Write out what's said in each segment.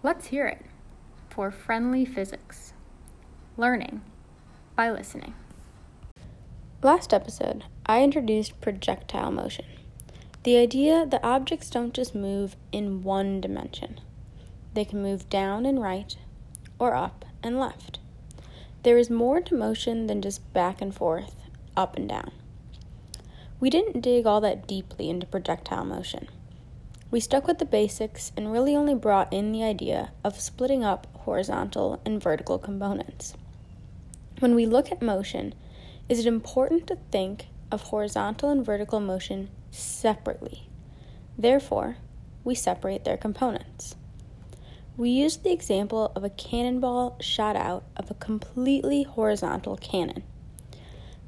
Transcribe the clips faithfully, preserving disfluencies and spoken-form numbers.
Let's hear it for Friendly Physics. Learning by listening. Last episode, I introduced projectile motion, the idea that objects don't just move in one dimension. They can move down and right, or up and left. There is more to motion than just back and forth, up and down. We didn't dig all that deeply into projectile motion. We stuck with the basics and really only brought in the idea of splitting up horizontal and vertical components. When we look at motion, is it important to think of horizontal and vertical motion separately? Therefore, we separate their components. We used the example of a cannonball shot out of a completely horizontal cannon.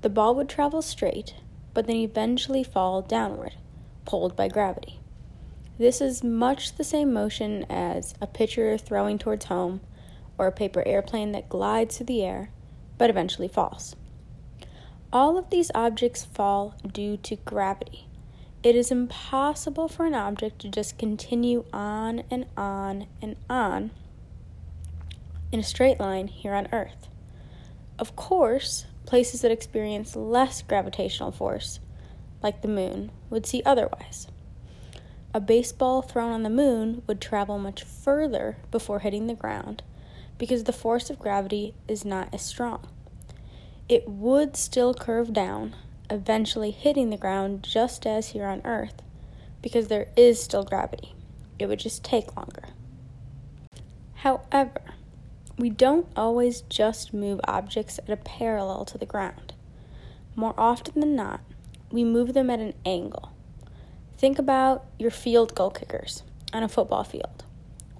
The ball would travel straight, but then eventually fall downward, pulled by gravity. This is much the same motion as a pitcher throwing towards home or a paper airplane that glides through the air but eventually falls. All of these objects fall due to gravity. It is impossible for an object to just continue on and on and on in a straight line here on Earth. Of course, places that experience less gravitational force, like the moon, would see otherwise. A baseball thrown on the moon would travel much further before hitting the ground because the force of gravity is not as strong. It would still curve down, eventually hitting the ground just as here on Earth because there is still gravity. It would just take longer. However, we don't always just move objects at a parallel to the ground. More often than not, we move them at an angle. Think about your field goal kickers on a football field,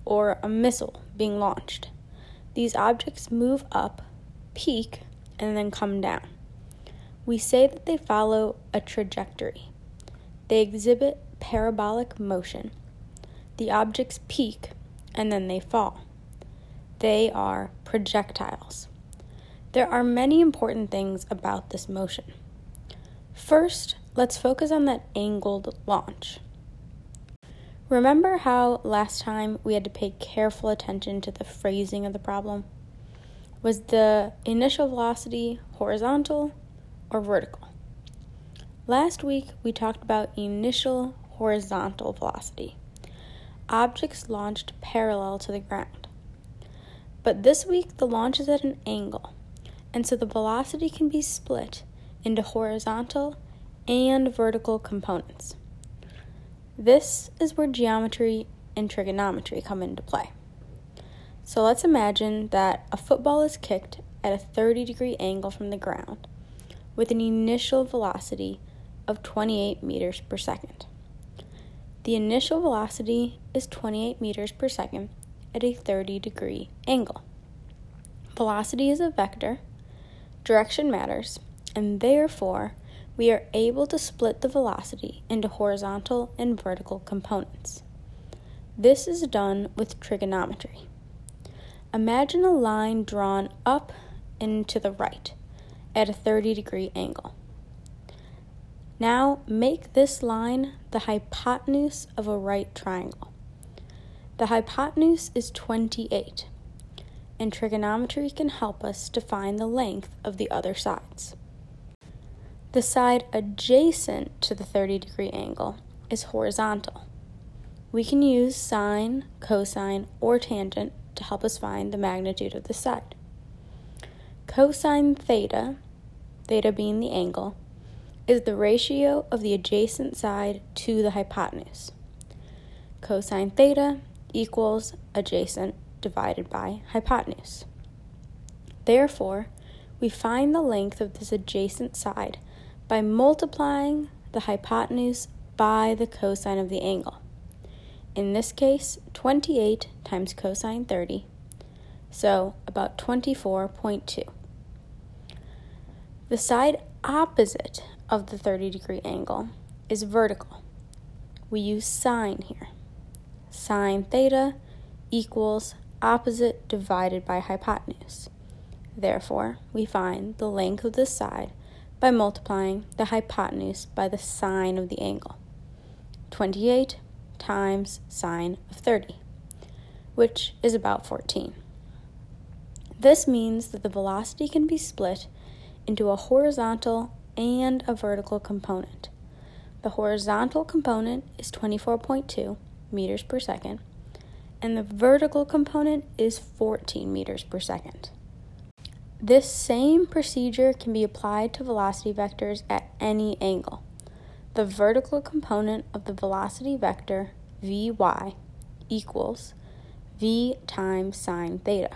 or a missile being launched. These objects move up, peak, and then come down. We say that they follow a trajectory. They exhibit parabolic motion. The objects peak, and then they fall. They are projectiles. There are many important things about this motion. First, let's focus on that angled launch. Remember how last time we had to pay careful attention to the phrasing of the problem? Was the initial velocity horizontal or vertical? Last week we talked about initial horizontal velocity, objects launched parallel to the ground. But this week the launch is at an angle, and so the velocity can be split into horizontal and vertical components. This is where geometry and trigonometry come into play. So let's imagine that a football is kicked at a thirty degree angle from the ground with an initial velocity of twenty-eight meters per second. The initial velocity is twenty-eight meters per second at a thirty degree angle. Velocity is a vector, direction matters, and therefore we are able to split the velocity into horizontal and vertical components. This is done with trigonometry. Imagine a line drawn up and to the right at a thirty degree angle. Now make this line the hypotenuse of a right triangle. The hypotenuse is twenty-eight, and trigonometry can help us to find the length of the other sides. The side adjacent to the thirty degree angle is horizontal. We can use sine, cosine, or tangent to help us find the magnitude of the side. Cosine theta, theta being the angle, is the ratio of the adjacent side to the hypotenuse. Cosine theta equals adjacent divided by hypotenuse. Therefore, we find the length of this adjacent side by multiplying the hypotenuse by the cosine of the angle. In this case, twenty-eight times cosine thirty, so about twenty-four point two. The side opposite of the thirty degree angle is vertical. We use sine here. Sine theta equals opposite divided by hypotenuse. Therefore, we find the length of this side by multiplying the hypotenuse by the sine of the angle, twenty-eight times sine of thirty. which is about fourteen. This means that the velocity can be split into a horizontal and a vertical component. The horizontal component is twenty-four point two meters per second, and the vertical component is fourteen meters per second. This same procedure can be applied to velocity vectors at any angle. The vertical component of the velocity vector Vy equals v times sine theta,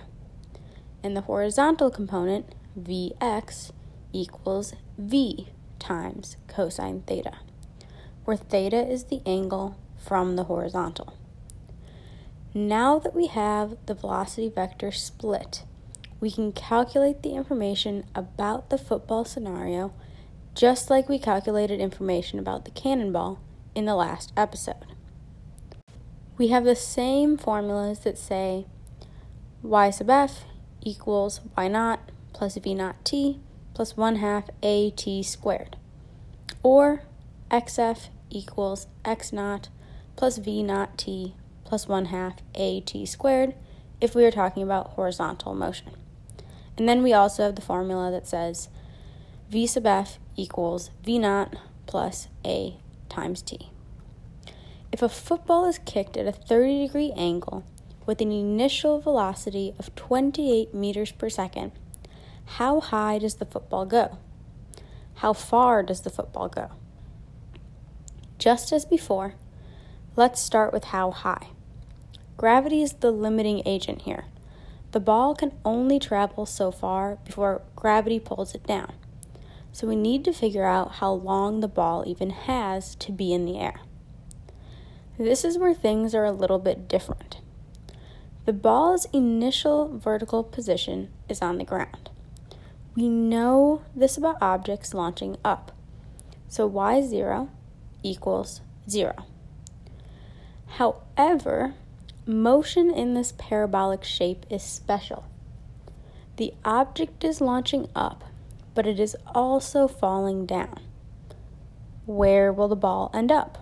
and the horizontal component Vx equals v times cosine theta, where theta is the angle from the horizontal. Now that we have the velocity vector split, we can calculate the information about the football scenario just like we calculated information about the cannonball in the last episode. We have the same formulas that say y sub f equals y naught plus v naught t plus one half a t squared, or xf equals x naught plus v naught t plus one half a t squared if we are talking about horizontal motion. And then we also have the formula that says v sub f equals v naught plus a times t. If a football is kicked at a thirty degree angle with an initial velocity of twenty-eight meters per second, how high does the football go? How far does the football go? Just as before, let's start with how high. Gravity is the limiting agent here. The ball can only travel so far before gravity pulls it down. So we need to figure out how long the ball even has to be in the air. This is where things are a little bit different. The ball's initial vertical position is on the ground. We know this about objects launching up. So y zero equals zero. However, motion in this parabolic shape is special. The object is launching up, but it is also falling down. Where will the ball end up?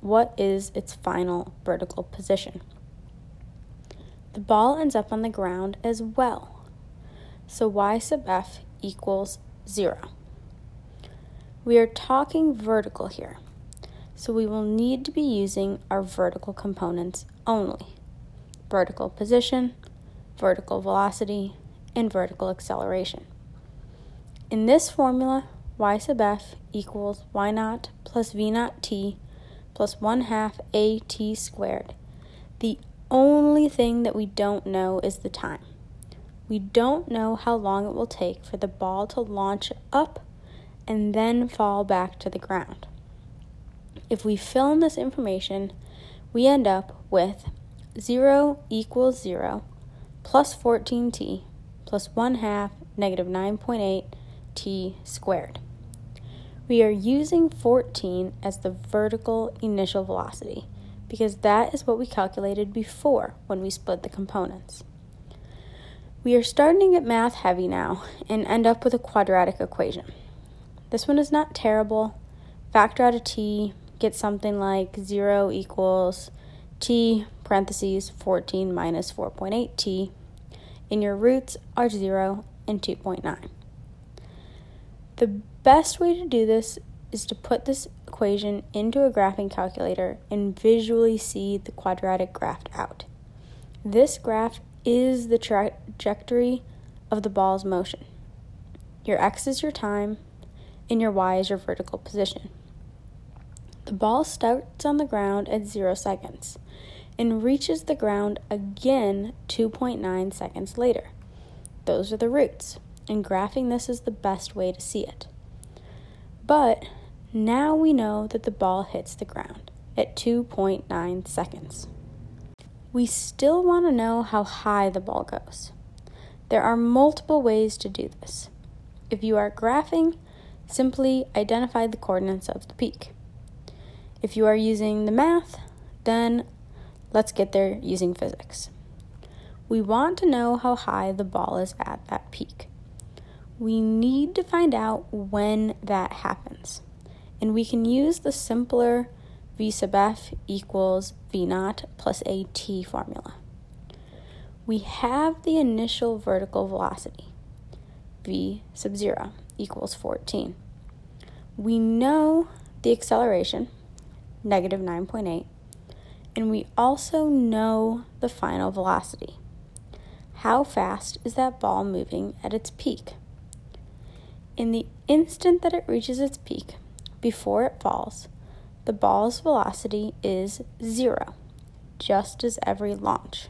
What is its final vertical position? The ball ends up on the ground as well. So y sub f equals zero. We are talking vertical here, so we will need to be using our vertical components only. Vertical position, vertical velocity, and vertical acceleration. In this formula, y sub f equals y naught plus v naught t plus one half a t squared. The only thing that we don't know is the time. We don't know how long it will take for the ball to launch up and then fall back to the ground. If we fill in this information, we end up with zero equals zero plus fourteen t plus one half negative nine point eight t squared. We are using fourteen as the vertical initial velocity because that is what we calculated before when we split the components. We are starting to get math heavy now and end up with a quadratic equation. This one is not terrible. Factor out a t, get something like zero equals t parentheses fourteen minus four point eight t, and your roots are zero and two point nine. The best way to do this is to put this equation into a graphing calculator and visually see the quadratic graphed out. This graph is the tra- trajectory of the ball's motion. Your x is your time, and your y is your vertical position. The ball starts on the ground at zero seconds and reaches the ground again two point nine seconds later. Those are the roots, and graphing this is the best way to see it. But now we know that the ball hits the ground at two point nine seconds. We still want to know how high the ball goes. There are multiple ways to do this. If you are graphing, simply identify the coordinates of the peak. If you are using the math, then let's get there using physics. We want to know how high the ball is at that peak. We need to find out when that happens. And we can use the simpler v sub f equals v naught plus a t formula. we have the initial vertical velocity, v sub zero equals fourteen. We know the acceleration, negative nine point eight, and we also know the final velocity. How fast is that ball moving at its peak? In the instant that it reaches its peak, before it falls, the ball's velocity is zero, just as every launch.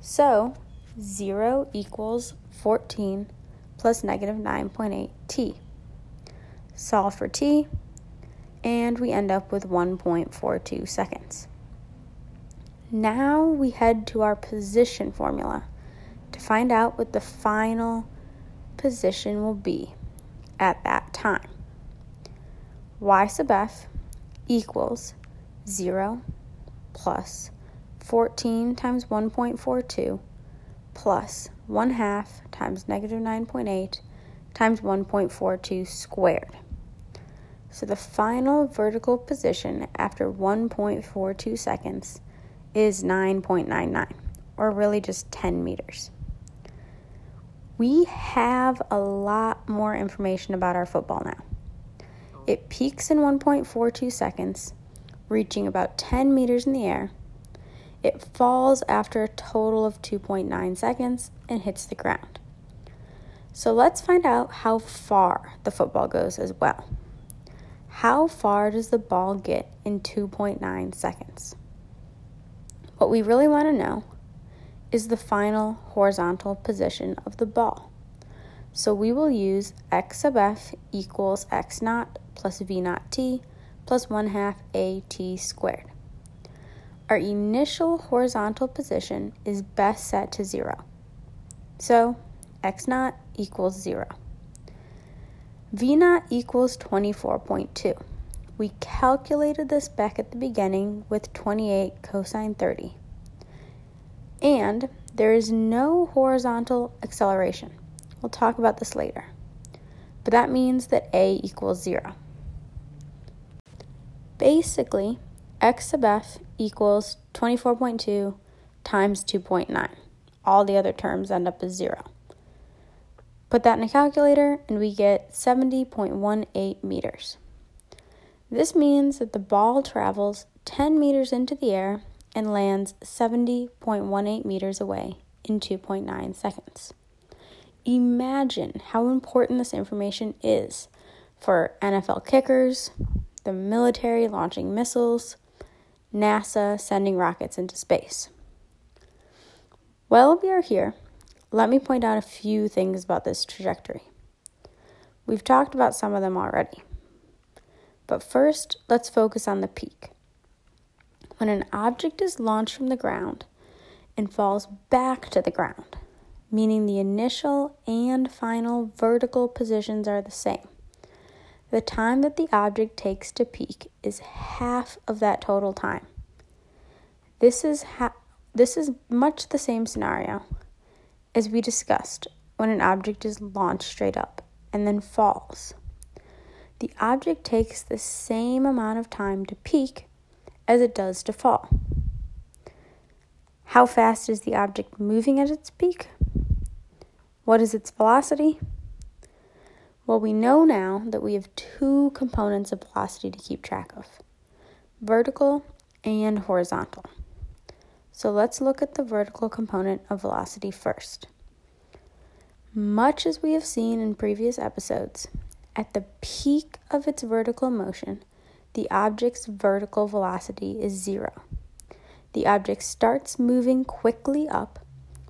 So, zero equals fourteen plus negative nine point eight t. Solve for t, and we end up with one point four two seconds. Now we head to our position formula to find out what the final position will be at that time. Y sub f equals zero plus fourteen times one point four two plus one half times negative nine point eight times one point four two squared. So the final vertical position after one point four two seconds is nine point nine nine, or really just ten meters. We have a lot more information about our football now. It peaks in one point four two seconds, reaching about ten meters in the air. It falls after a total of two point nine seconds and hits the ground. So let's find out how far the football goes as well. How far does the ball get in two point nine seconds? What we really want to know is the final horizontal position of the ball. So we will use x sub f equals x naught plus v naught t plus one half a t squared. Our initial horizontal position is best set to zero. So x naught equals zero. V naught equals twenty-four point two. We calculated this back at the beginning with twenty-eight cosine thirty. And there is no horizontal acceleration. We'll talk about this later. But that means that a equals zero. Basically, x sub f equals twenty-four point two times two point nine. All the other terms end up as zero. Put that in a calculator and we get seventy point one eight meters. This means that the ball travels ten meters into the air and lands seventy point one eight meters away in two point nine seconds. Imagine how important this information is for N F L kickers, the military launching missiles, NASA sending rockets into space. While we are here, let me point out a few things about this trajectory. We've talked about some of them already. But first, let's focus on the peak. When an object is launched from the ground and falls back to the ground, meaning the initial and final vertical positions are the same, the time that the object takes to peak is half of that total time. This is ha- this is much the same scenario as we discussed when an object is launched straight up and then falls. The object takes the same amount of time to peak as it does to fall. How fast is the object moving at its peak? What is its velocity? Well, we know now that we have two components of velocity to keep track of, vertical and horizontal. So let's look at the vertical component of velocity first. Much as we have seen in previous episodes, at the peak of its vertical motion, the object's vertical velocity is zero. The object starts moving quickly up,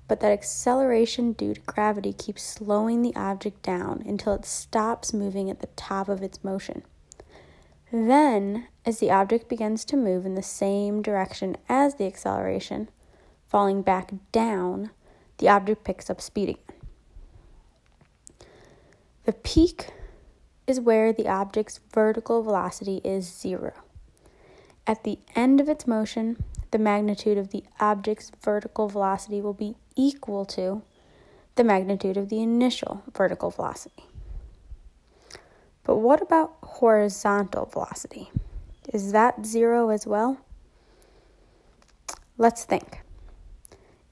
but that acceleration due to gravity keeps slowing the object down until it stops moving at the top of its motion. Then, as the object begins to move in the same direction as the acceleration, falling back down, the object picks up speed again. The peak is where the object's vertical velocity is zero. At the end of its motion, the magnitude of the object's vertical velocity will be equal to the magnitude of the initial vertical velocity. But what about horizontal velocity? Is that zero as well? Let's think.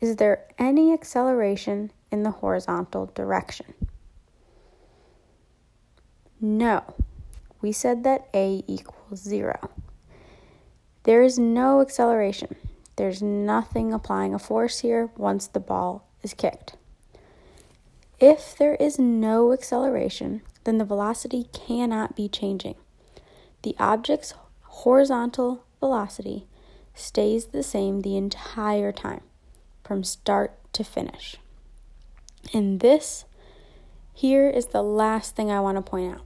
Is there any acceleration in the horizontal direction? No. We said that A equals zero. There is no acceleration. There's nothing applying a force here once the ball is kicked. If there is no acceleration, then the velocity cannot be changing. The object's horizontal velocity stays the same the entire time, from start to finish. And this here is the last thing I want to point out.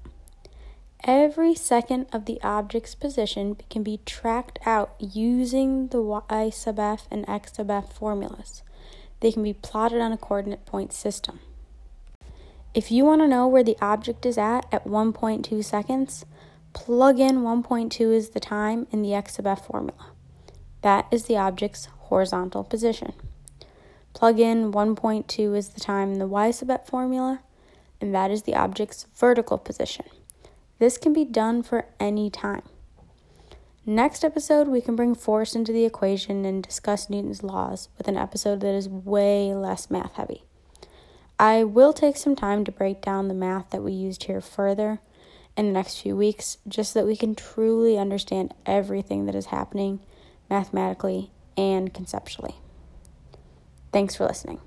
Every second of the object's position can be tracked out using the y sub f and x sub f formulas. They can be plotted on a coordinate point system. If you want to know where the object is at at one point two seconds, plug in one point two is the time in the x sub f formula. That is the object's horizontal position. Plug in one point two is the time in the y sub f formula, and that is the object's vertical position. This can be done for any time. Next episode, we can bring force into the equation and discuss Newton's laws with an episode that is way less math heavy. I will take some time to break down the math that we used here further in the next few weeks, just so that we can truly understand everything that is happening mathematically and conceptually. Thanks for listening.